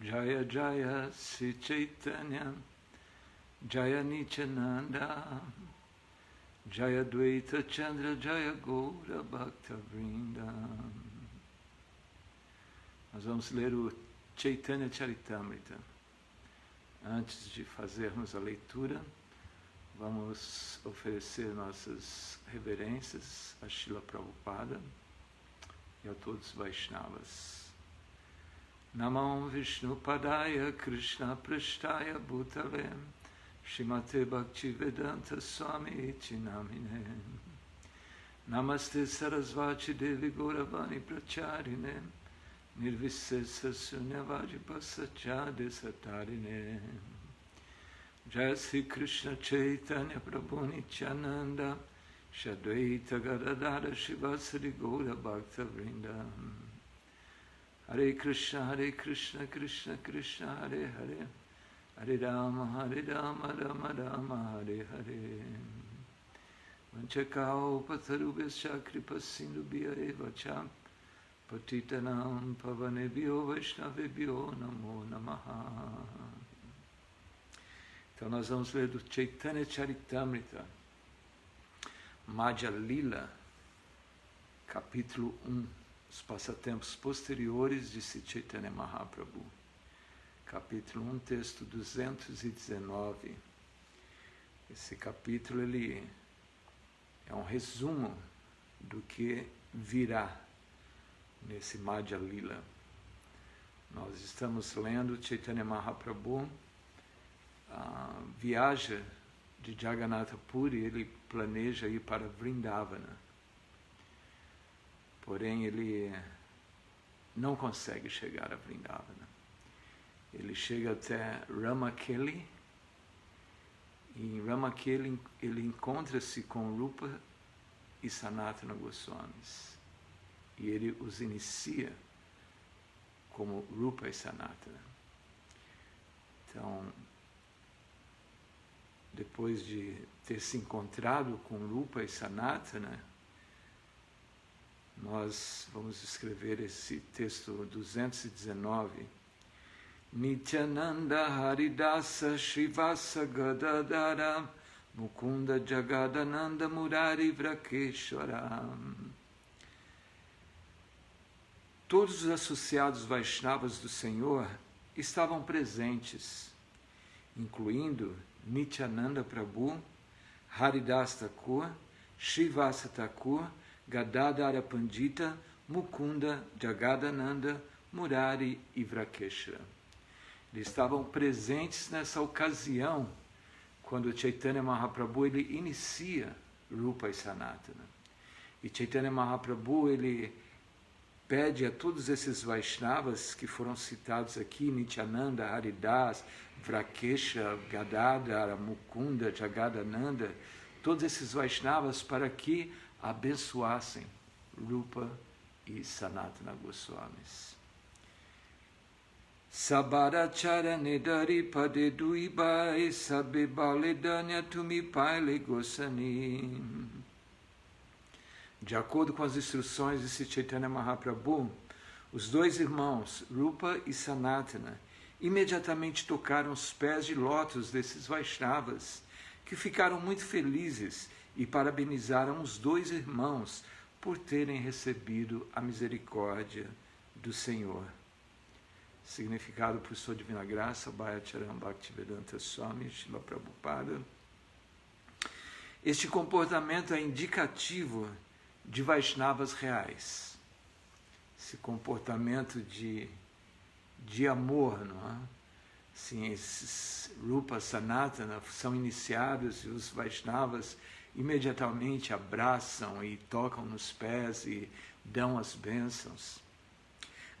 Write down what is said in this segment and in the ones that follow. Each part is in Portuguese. Jaya Jaya Sri Chaitanya, Jaya Nityananda, Jaya Dvaita Chandra, Jaya Gaura Bhakta Vrinda. Nós vamos ler o Chaitanya Charitamrita. Antes de fazermos a leitura, vamos oferecer nossas reverências a Shrila Prabhupada e a todos os Vaishnavas. Namam Vishnu Padaya Krishna Prashtaya Bhutale Shrimate Bhakti Vedanta Swami Iti Namine Namaste Sarasvati Devi Gauravani Pracharine Nirvisesa Sunyavadi Pasachade Satarine Jaya Sri Krishna Chaitanya Prabhu Nityananda Shadvaita Gadadara Shivasari Gaura Bhakta Vrindam Hare Krishna, Krishna Krishna, Hare Hare, Hare Rama, Hare Rama, Rama Rama, Hare Hare. Vanchakau patharubhyascha kripasindubhya eva cha patitanam pavanebhyo vaishnavebhyo namo namaha. Então nós vamos ler do Chaitanya Charitamrita, Madhya Lila, capítulo 1. Os Passatempos Posteriores de Sri Chaitanya Mahaprabhu, capítulo 1, texto 219. Esse capítulo ele é um resumo do que virá nesse Madhya Lila. Nós estamos lendo Chaitanya Mahaprabhu, viaja de Jagannatha Puri, ele planeja ir para Vrindavana. Porém, ele não consegue chegar a Vrindavana. Ele chega até Ramakeli. Em Ramakeli, ele encontra-se com Rupa e Sanatana Goswami. E ele os inicia como Rupa e Sanatana. Então, depois de ter se encontrado com Rupa e Sanatana, nós vamos escrever esse texto 219. Nityananda Haridasa Shivasa Gadadara Mukunda Jagadananda Murari Vrakeshara. Todos os associados Vaishnavas do Senhor estavam presentes, incluindo Nityananda Prabhu, Haridas Thakur, Shivasa Thakur, Gadada Aryapandita, Mukunda, Jagadananda, Murari e Vrakesha. Eles estavam presentes nessa ocasião, quando Chaitanya Mahaprabhu ele inicia Rupa e Sanatana. E Chaitanya Mahaprabhu ele pede a todos esses Vaishnavas que foram citados aqui, Nityananda, Haridas, Vrakesha, Gadada, Mukunda, Jagadananda, todos esses Vaishnavas para que abençoassem Rupa e Sanatana Goswamis. Sabarachara nedari padedui bai sabebaledanya tumi paile gosani. De acordo com as instruções de Sri Chaitanya Mahaprabhu, os dois irmãos, Rupa e Sanatana, imediatamente tocaram os pés de lótus desses Vaishnavas, que ficaram muito felizes e parabenizaram os dois irmãos por terem recebido a misericórdia do Senhor. Significado por sua divina graça, Bhayacharan Bhakti Vedanta Swami, Srila Prabhupada. Este comportamento é indicativo de Vaishnavas reais. Esse comportamento de amor, não é? Sim, esses Rupa Sanatana são iniciados e os Vaishnavas imediatamente abraçam e tocam nos pés e dão as bênçãos.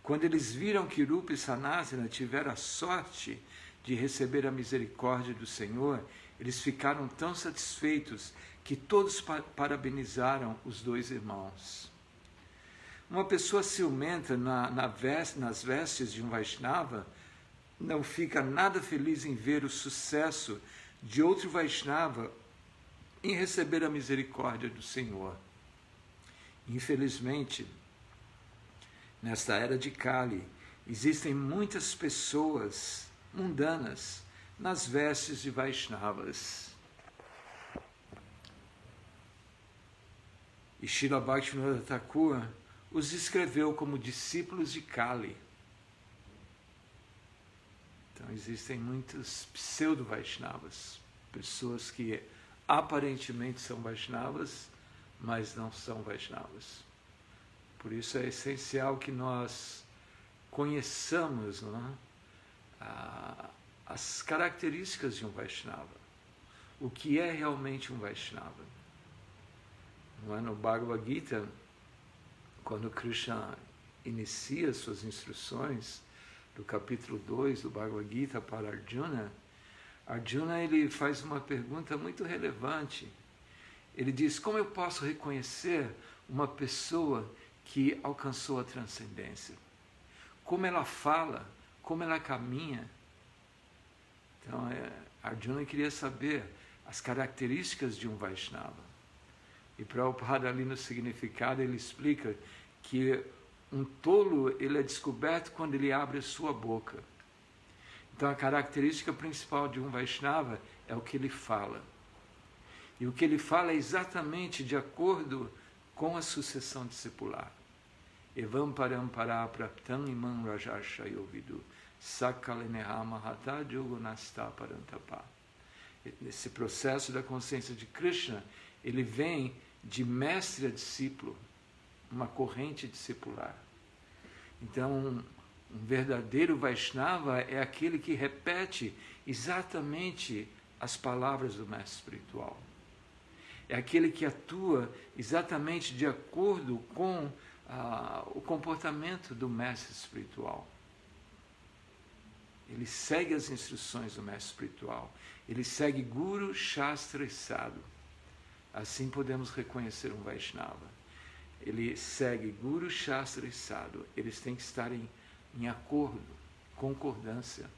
Quando eles viram que Rupa e Sanatana tiveram a sorte de receber a misericórdia do Senhor, eles ficaram tão satisfeitos que todos parabenizaram os dois irmãos. Uma pessoa ciumenta nas vestes de um Vaishnava não fica nada feliz em ver o sucesso de outro Vaishnava em receber a misericórdia do Senhor. Infelizmente, nesta era de Kali, Existem muitas pessoas mundanas nas vestes de Vaishnavas. E Srila Bhaktisiddhanta Thakur os descreveu como discípulos de Kali. Então existem muitos pseudo-Vaishnavas, pessoas que aparentemente são Vaishnavas, mas não são Vaishnavas. Por isso é essencial que nós conheçamos, não é, as características de um Vaishnava. O que é realmente um Vaishnava? Não é? No Bhagavad Gita, quando Krishna inicia suas instruções, do capítulo 2 do Bhagavad Gita para Arjuna, ele faz uma pergunta muito relevante. Ele diz: como eu posso reconhecer uma pessoa que alcançou a transcendência? Como ela fala, como ela caminha? Então, Arjuna queria saber as características de um Vaishnava. E Prabhupada, ali no significado, ele explica que um tolo, ele é descoberto quando ele abre a sua boca. Então, a característica principal de um Vaishnava é o que ele fala. E o que ele fala é exatamente de acordo com a sucessão discipular. Evam param parapraptam imam rajachayovidu sakaleneha mahata yogunasta parantapa. Esse processo da consciência de Krishna, ele vem de mestre a discípulo, uma corrente discipular. Então, um verdadeiro Vaishnava é aquele que repete exatamente as palavras do mestre espiritual. É aquele que atua exatamente de acordo com o comportamento do mestre espiritual. Ele segue as instruções do mestre espiritual. Ele segue Guru, Shastra e Sadhu. Assim podemos reconhecer um Vaishnava. Ele segue Guru, Shastra e Sadhu. Eles têm que estar em acordo, concordância.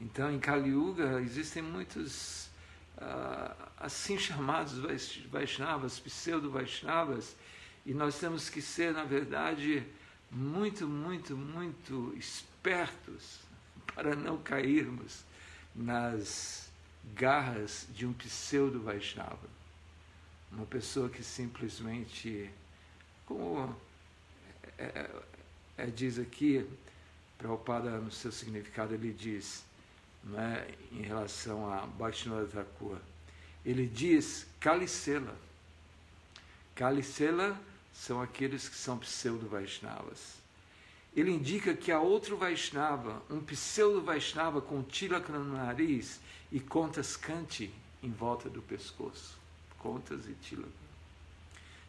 Então, em Kali Yuga, existem muitos assim chamados Vaishnavas, pseudo-Vaishnavas, e nós temos que ser, na verdade, muito, muito, muito espertos para não cairmos nas garras de um pseudo-Vaishnava. Uma pessoa que simplesmente, como diz aqui, Prabhupada, no seu significado, ele diz, né, em relação a Bhaktisiddhanta Thakur, ele diz Kalicela. Kalicela são aqueles que são pseudo-Vaishnavas. Ele indica que há outro Vaishnava, um pseudo-Vaishnava com tilaka no nariz e contas kanti em volta do pescoço. Contas e tilaka.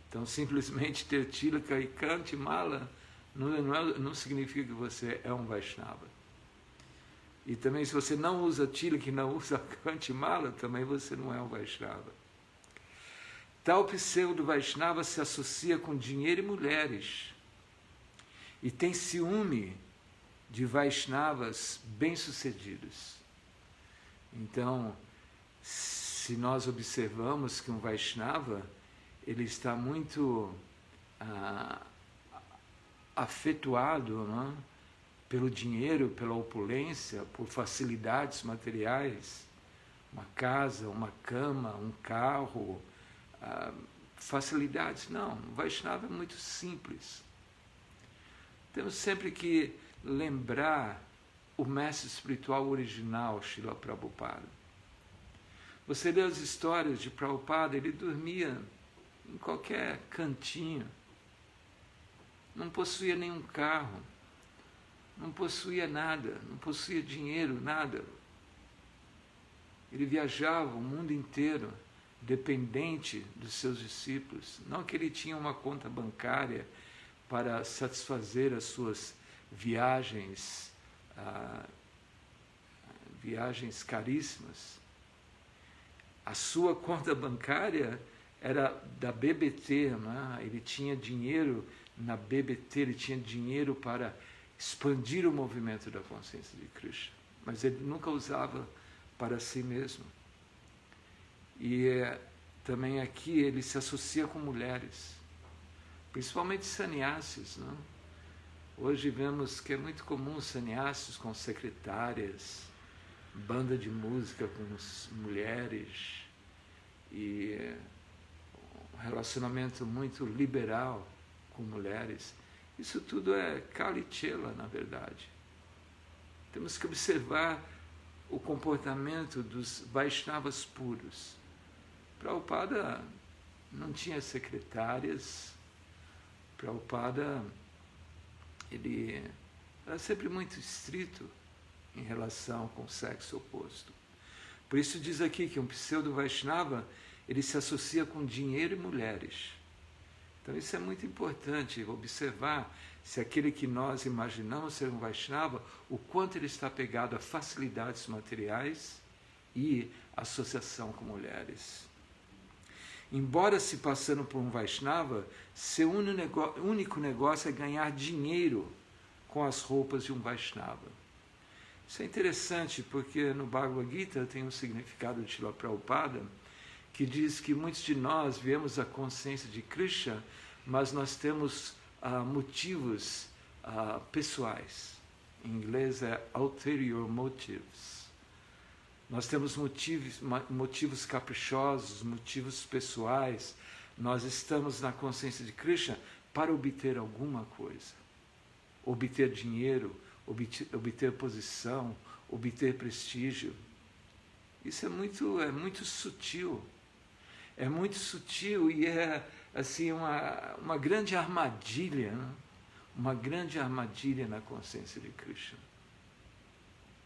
Então, simplesmente ter tilaka e kanti, mala, não significa que você é um Vaishnava. E também, se você não usa tilaka e não usa kanti, mala, também você não é um Vaishnava. Tal pseudo-Vaishnava se associa com dinheiro e mulheres e tem ciúme de Vaishnavas bem-sucedidos. Então, se nós observamos que um Vaishnava, ele está muito afetuado, não é, pelo dinheiro, pela opulência, por facilidades materiais, uma casa, uma cama, um carro, facilidades. Não, o Vaishnava é muito simples. Temos sempre que lembrar o mestre espiritual original, Srila Prabhupada. Você lê as histórias de Prabhupada, ele dormia em qualquer cantinho, não possuía nenhum carro, não possuía nada, não possuía dinheiro, nada. Ele viajava o mundo inteiro, dependente dos seus discípulos. Não que ele tinha uma conta bancária para satisfazer as suas viagens caríssimas. A sua conta bancária era da BBT, né? Ele tinha dinheiro na BBT, ele tinha dinheiro para expandir o movimento da consciência de Krishna, mas ele nunca usava para si mesmo. E também aqui ele se associa com mulheres, principalmente sannyasis, não? Hoje vemos que é muito comum sannyastas com secretárias, banda de música com mulheres e um relacionamento muito liberal com mulheres. Isso tudo é Kali Chela, na verdade. Temos que observar o comportamento dos Vaishnavas puros. Prabhupada não tinha secretárias. Prabhupada, ele era sempre muito estrito em relação com o sexo oposto. Por isso diz aqui que um pseudo-Vaishnava, ele se associa com dinheiro e mulheres. Então isso é muito importante, observar se aquele que nós imaginamos ser um Vaishnava, o quanto ele está pegado a facilidades materiais e associação com mulheres. Embora se passando por um Vaishnava, seu único negócio é ganhar dinheiro com as roupas de um Vaishnava. Isso é interessante porque no Bhagavad Gita tem um significado de Srila Prabhupada que diz que muitos de nós viemos à consciência de Krishna, mas nós temos motivos pessoais. Em inglês é ulterior motives. Nós temos motivos caprichosos, motivos pessoais. Nós estamos na consciência de Krishna para obter alguma coisa. Obter dinheiro, obter posição, obter prestígio. Isso é muito sutil. É muito sutil e é assim, uma grande armadilha, né? Uma grande armadilha na consciência de Krishna.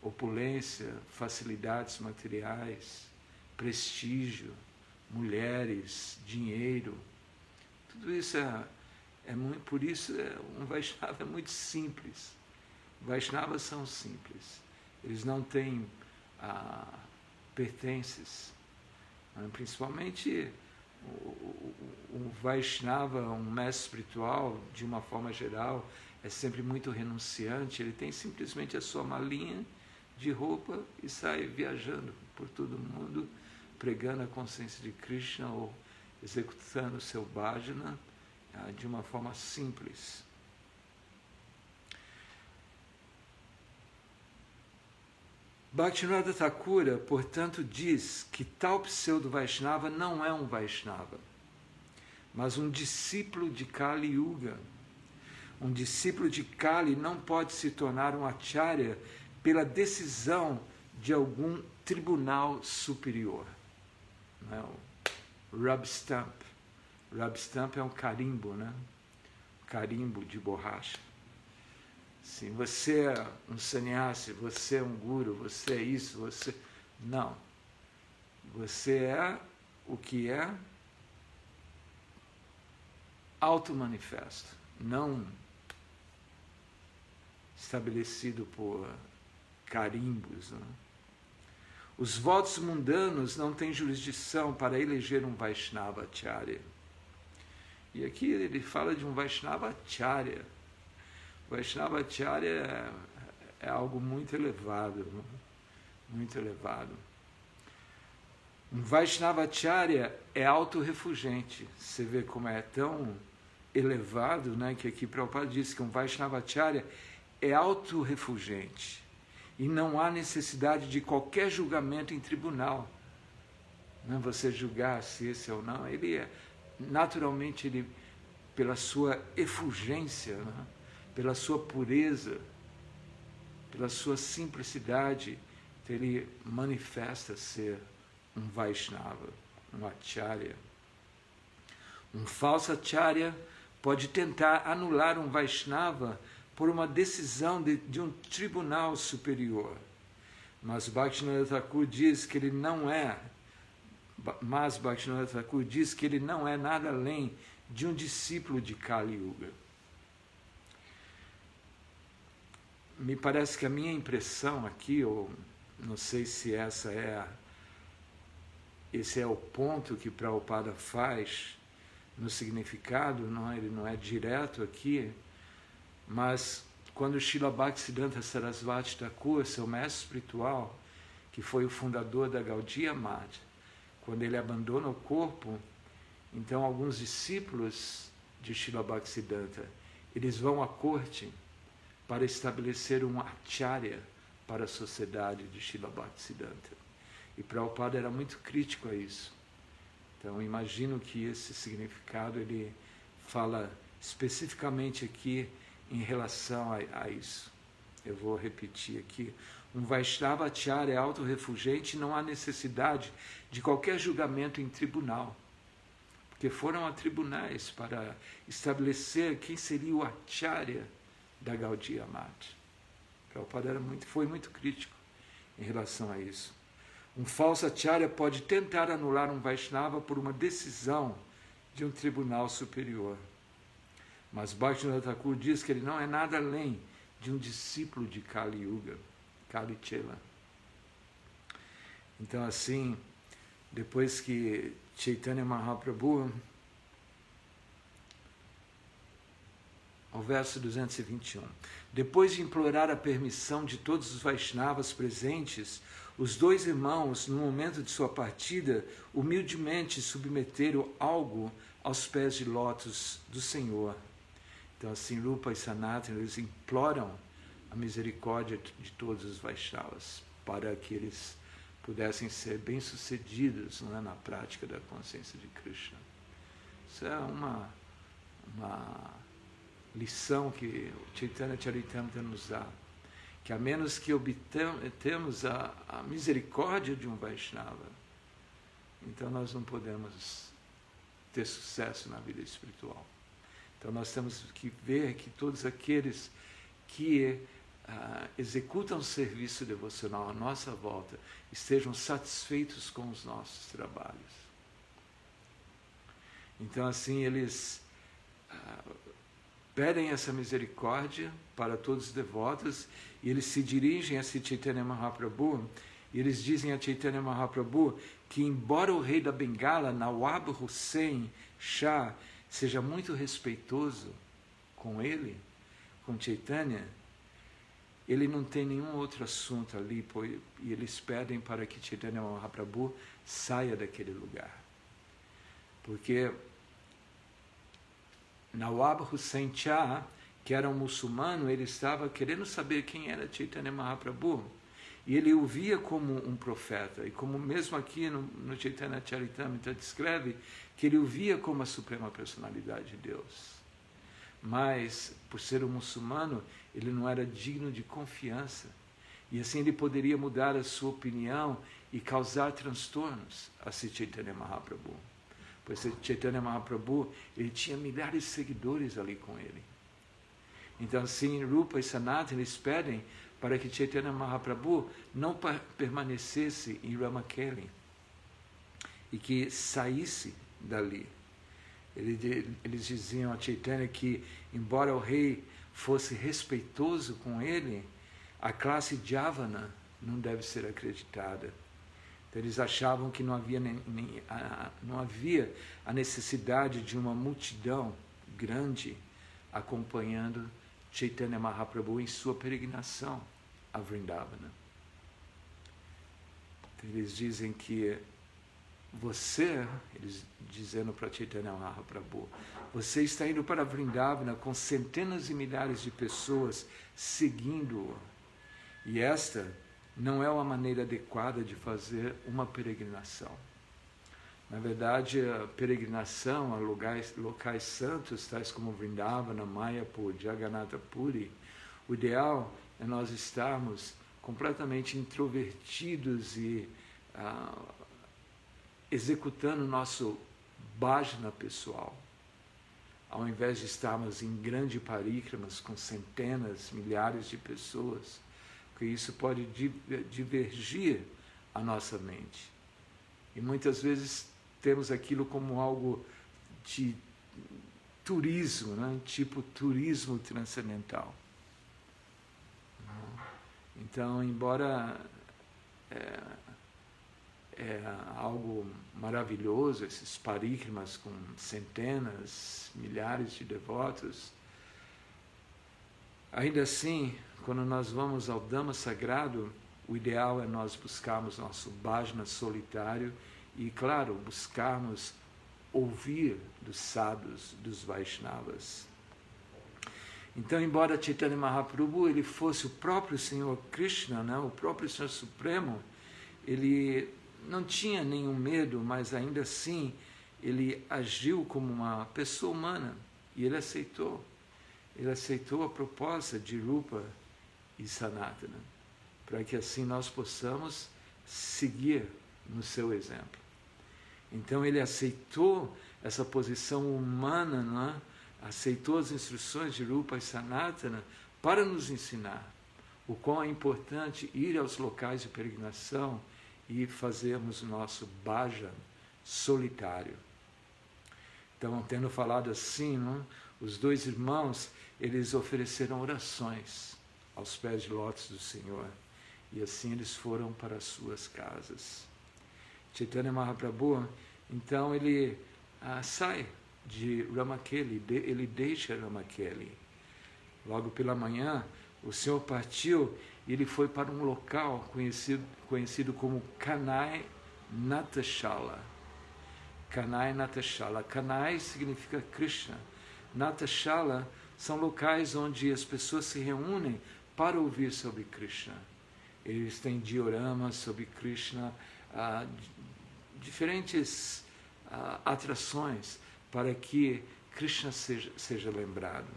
Opulência, facilidades materiais, prestígio, mulheres, dinheiro. Tudo isso é muito... Por isso, um Vaishnava é muito simples. Vaishnavas são simples. Eles não têm pertences. Principalmente o Vaishnava, um mestre espiritual, de uma forma geral, é sempre muito renunciante. Ele tem simplesmente a sua malinha de roupa e sai viajando por todo mundo, pregando a consciência de Krishna ou executando o seu bhajana de uma forma simples. Bhaktisiddhanta Saraswati, portanto, diz que tal pseudo-Vaishnava não é um Vaishnava, mas um discípulo de Kali Yuga. Um discípulo de Kali não pode se tornar um acharya pela decisão de algum tribunal superior. Não, rub stamp. Rub stamp é um carimbo, né? Carimbo de borracha. Sim, você é um sannyasi, você é um guru, você é isso, você... Não. Você é o que é auto-manifesto, não estabelecido por carimbos. Né? Os votos mundanos não têm jurisdição para eleger um Vaishnava acharya. E aqui ele fala de um Vaishnava acharya. Vaishnava acharya é algo muito elevado. Né? Muito elevado. Um Vaishnava acharya é autorrefugente. Você vê como é tão elevado, né? Que aqui Prabhupada diz que um Vaishnava acharya é autorrefugente. E não há necessidade de qualquer julgamento em tribunal. Não você julgar se esse é ou não. Ele é, naturalmente, ele, pela sua efugência, né? Pela sua pureza, pela sua simplicidade, ele manifesta ser um Vaishnava, um acharya. Um falso acharya pode tentar anular um Vaishnava por uma decisão de um tribunal superior. Mas Bhaktisiddhanta Thakur diz que ele não é, nada além de um discípulo de Kali Yuga. Me parece que a minha impressão aqui, ou não sei se esse é o ponto que Prabhupada faz no significado, não, ele não é direto aqui, mas quando Srila Bhaktisiddhanta Saraswati Thakur, seu mestre espiritual, que foi o fundador da Gaudiya Math, quando ele abandona o corpo, então alguns discípulos de Srila Bhaktisiddhanta, eles vão à corte para estabelecer um acharya para a sociedade de Srila Bhaktisiddhanta. E Prabhupada era muito crítico a isso. Então, imagino que esse significado ele fala especificamente aqui em relação a isso. Eu vou repetir aqui. Um Vaishnava acharya é autorrefugente, não há necessidade de qualquer julgamento em tribunal, porque foram a tribunais para estabelecer quem seria o acharya da Gaudiya Math. Prabhupada foi muito crítico em relação a isso. Um falso acharya pode tentar anular um Vaishnava por uma decisão de um tribunal superior. Mas Bhaktisiddhanta Thakur diz que ele não é nada além de um discípulo de Kali Yuga, Kali Chela. Então, assim, depois que Chaitanya Mahaprabhu, ao verso 221, depois de implorar a permissão de todos os Vaishnavas presentes, os dois irmãos, no momento de sua partida, humildemente submeteram algo aos pés de lótus do Senhor. Então, assim, Rupa e Sanatana, eles imploram a misericórdia de todos os Vaishnavas para que eles pudessem ser bem-sucedidos, não é, na prática da consciência de Krishna. Isso é uma lição que o Chaitanya Charitamrita nos dá, que a menos que obtenhamos a misericórdia de um Vaishnava, então nós não podemos ter sucesso na vida espiritual. Então nós temos que ver que todos aqueles que executam o serviço devocional à nossa volta estejam satisfeitos com os nossos trabalhos. Então, assim, eles pedem essa misericórdia para todos os devotos e eles se dirigem a Chaitanya Mahaprabhu e eles dizem a Chaitanya Mahaprabhu que, embora o rei da Bengala, Nawab Hussain Shah, seja muito respeitoso com ele, com Chaitanya, ele não tem nenhum outro assunto ali, e eles pedem para que Chaitanya Mahaprabhu saia daquele lugar. Porque Nawab Hussain Shah, que era um muçulmano, ele estava querendo saber quem era Chaitanya Mahaprabhu, e ele o via como um profeta, e como mesmo aqui no Chaitanya Charitamrita descreve, que ele o via como a suprema personalidade de Deus. Mas, por ser um muçulmano, ele não era digno de confiança. E assim ele poderia mudar a sua opinião e causar transtornos a Chaitanya Mahaprabhu. Pois Chaitanya Mahaprabhu, ele tinha milhares de seguidores ali com ele. Então, assim, Rupa e Sanatana, eles pedem para que Chaitanya Mahaprabhu não permanecesse em Ramakeli e que saísse dali. Eles diziam a Chaitanya que, embora o rei fosse respeitoso com ele, a classe Javana não deve ser acreditada. Então, eles achavam que não havia a necessidade de uma multidão grande acompanhando Chaitanya Mahaprabhu em sua peregrinação a Vrindavana. Então, eles dizem que você, eles dizendo para Chaitanya Mahaprabhu, você está indo para Vrindavana com centenas e milhares de pessoas seguindo-o. E esta não é uma maneira adequada de fazer uma peregrinação. Na verdade, a peregrinação a locais santos, tais como Vrindavana, Mayapur, Jagannatha Puri, o ideal é nós estarmos completamente introvertidos e executando o nosso bhajana pessoal, ao invés de estarmos em grande parikramas com centenas, milhares de pessoas, porque isso pode divergir a nossa mente. E muitas vezes temos aquilo como algo de turismo, né? Tipo turismo transcendental. Então, embora é algo maravilhoso, esses parikramas com centenas, milhares de devotos, ainda assim, quando nós vamos ao Dhamma Sagrado, o ideal é nós buscarmos nosso bhajana solitário e, claro, buscarmos ouvir dos sadhus, dos Vaishnavas. Então, embora Chaitanya Mahaprabhu ele fosse o próprio Senhor Krishna, né, o próprio Senhor Supremo, ele não tinha nenhum medo, mas ainda assim ele agiu como uma pessoa humana e ele aceitou. Ele aceitou a proposta de Rupa e Sanatana, para que assim nós possamos seguir no seu exemplo. Então ele aceitou essa posição humana, não é? Aceitou as instruções de Rupa e Sanatana para nos ensinar o quão é importante ir aos locais de peregrinação e fazermos o nosso bhajan solitário. Então, tendo falado assim, não? Os dois irmãos, eles ofereceram orações aos pés de lótus do Senhor e assim eles foram para as suas casas. Chaitanya Mahaprabhu, então, ele sai de Ramakeli, ele deixa Ramakeli. Logo pela manhã, o Senhor partiu e ele foi para um local conhecido como Kanai Natashala. Kanai Natashala. Kanai significa Krishna. Natashala são locais onde as pessoas se reúnem para ouvir sobre Krishna. Eles têm dioramas sobre Krishna, diferentes atrações para que Krishna seja lembrado.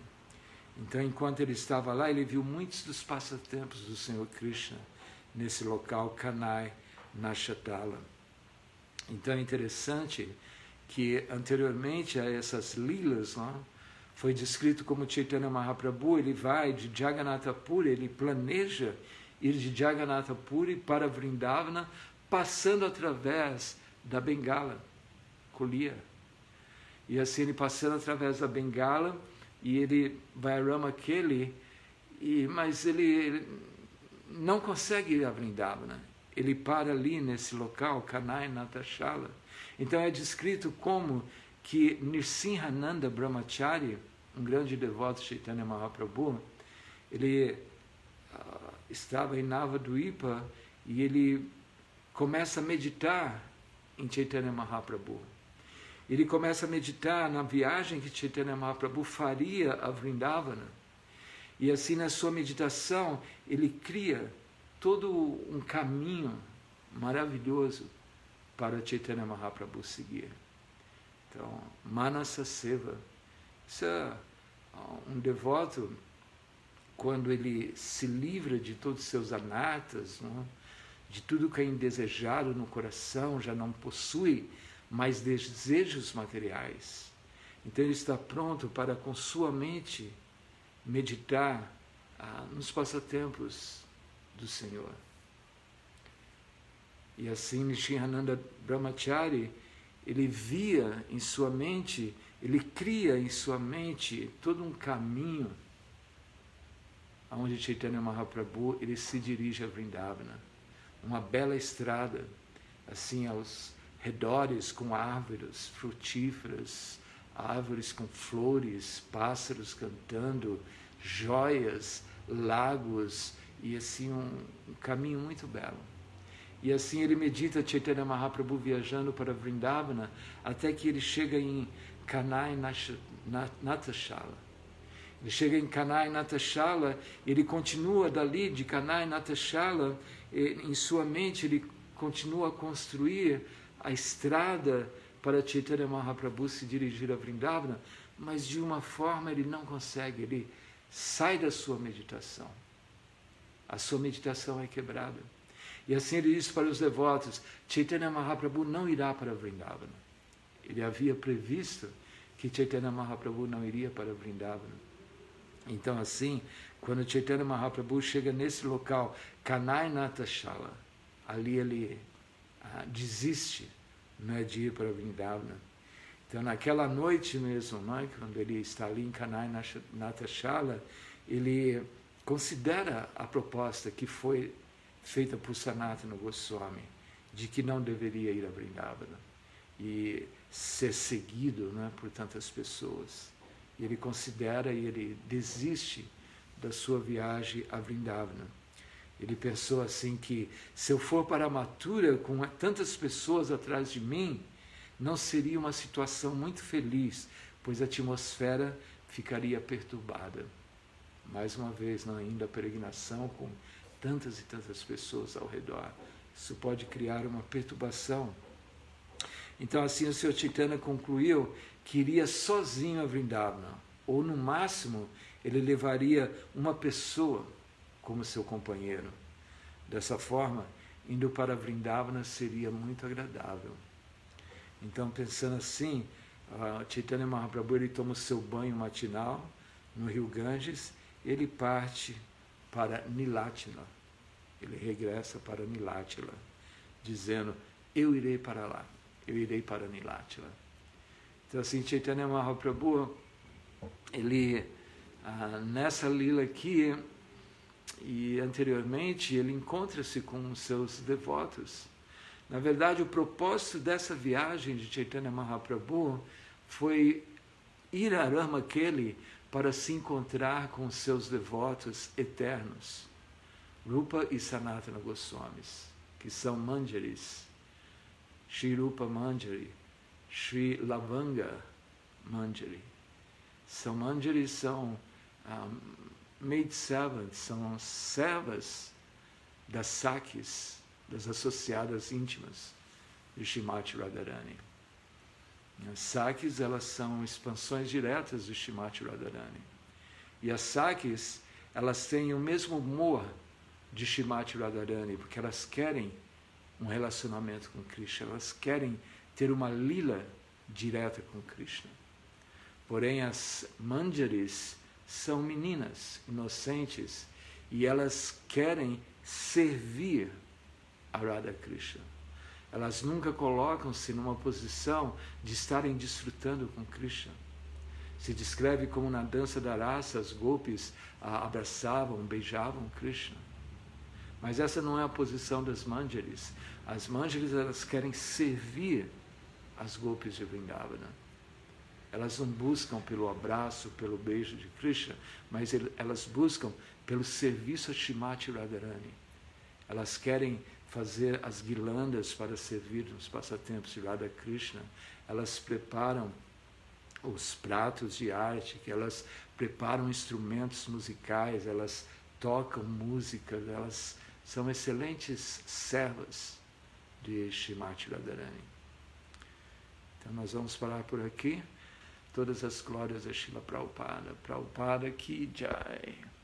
Então, enquanto ele estava lá, ele viu muitos dos passatempos do Senhor Krishna nesse local, Kanai Natashala. Então, é interessante que, anteriormente a essas lilas, não, foi descrito como Chaitanya Mahaprabhu, ele vai de Jagannatha Puri, ele planeja ir de Jagannatha Puri para Vrindavana, passando através da Bengala, Colia. E assim ele passando através da Bengala, e ele vai a Ramakeli, mas ele não consegue ir a Vrindavana. Ele para ali nesse local, Kanai Natashala. Então é descrito como que Nrsimhananda Brahmachari, um grande devoto de Chaitanya Mahaprabhu, ele estava em Navadvipa e ele começa a meditar em Chaitanya Mahaprabhu. Ele começa a meditar na viagem que Chaitanya Mahaprabhu faria a Vrindavana. E assim, na sua meditação, ele cria todo um caminho maravilhoso para Chaitanya Mahaprabhu seguir. Então, Manasa Seva. Isso é um devoto, quando ele se livra de todos os seus anatas, não é? De tudo que é indesejado no coração, já não possui mais desejos materiais. Então ele está pronto para, com sua mente, meditar nos passatempos do Senhor. E assim, Nrsimhananda Brahmachari, ele via em sua mente, ele cria em sua mente todo um caminho aonde Chaitanya Mahaprabhu ele se dirige a Vrindavana. Uma bela estrada, assim, aos redores, com árvores frutíferas, árvores com flores, pássaros cantando, joias, lagos, e assim um caminho muito belo. E assim ele medita Chaitanya Mahaprabhu viajando para Vrindavana, até que ele chega em Kanai Natashala. Ele chega em Kanai Natashala, ele continua dali de Kanai Natashala, em sua mente ele continua a construir a estrada para Chaitanya Mahaprabhu se dirigir a Vrindavana, mas de uma forma ele não consegue, ele sai da sua meditação. A sua meditação é quebrada. E assim ele diz para os devotos, Chaitanya Mahaprabhu não irá para Vrindavana. Ele havia previsto que Chaitanya Mahaprabhu não iria para Vrindavana. Então assim, quando Chaitanya Mahaprabhu chega nesse local, Kanai Natashala, ali ele desiste, né, de ir para Vrindavana. Então naquela noite mesmo, né, quando ele está ali em Kanai Natashala, ele considera a proposta que foi feita por Sanatana Goswami, de que não deveria ir a Vrindavana e ser seguido, né, por tantas pessoas. Ele considera e ele desiste da sua viagem a Vrindavana. Ele pensou assim que se eu for para a Mathura com tantas pessoas atrás de mim, não seria uma situação muito feliz, pois a atmosfera ficaria perturbada. mais uma vez, não ainda a peregrinação com tantas e tantas pessoas ao redor. Isso pode criar uma perturbação. Então, assim, o Sr. Chaitanya concluiu que iria sozinho a Vrindavana, ou no máximo ele levaria uma pessoa como seu companheiro. Dessa forma, indo para Vrindavana seria muito agradável. Então, pensando assim, Chaitanya Mahaprabhu, ele toma o seu banho matinal no rio Ganges, ele parte para Nilatila. Ele regressa para Nilatila, dizendo, eu irei para lá, eu irei para Nilatila. Então, assim, Chaitanya Mahaprabhu, ele, nessa lila aqui, e anteriormente, ele encontra-se com os seus devotos. Na verdade, o propósito dessa viagem de Chaitanya Mahaprabhu foi ir a Ramakeli para se encontrar com os seus devotos eternos, Rupa e Sanatana Goswamis, que são Manjaris, Shri Rupa Manjari, Shri Lavanga Manjari. São Manjaris, são maid servants, são servas das Sakis, das associadas íntimas de Shrimati Radharani. As Sakis, elas são expansões diretas de Shrimati Radharani. E as Sakis, elas têm o mesmo humor de Shrimati Radharani, porque elas querem um relacionamento com Krishna, elas querem ter uma lila direta com Krishna. Porém, as Manjaris são meninas inocentes e elas querem servir a Radha Krishna. Elas nunca colocam-se numa posição de estarem desfrutando com Krishna. Se descreve como na dança da raça, as gopis abraçavam, beijavam Krishna. Mas essa não é a posição das Manjaris. As Manjaris, elas querem servir as gopis de Vrindavana. Elas não buscam pelo abraço, pelo beijo de Krishna, mas elas buscam pelo serviço a Shrimati Radharani. Elas querem fazer as guirlandas para servir nos passatempos de Radha Krishna. Elas preparam os pratos de arte, que elas preparam instrumentos musicais, elas tocam música, elas são excelentes servas de Shrimati Radharani. Então nós vamos parar por aqui. Todas as glórias a Shrila Prabhupada. Prabhupada Ki Jai.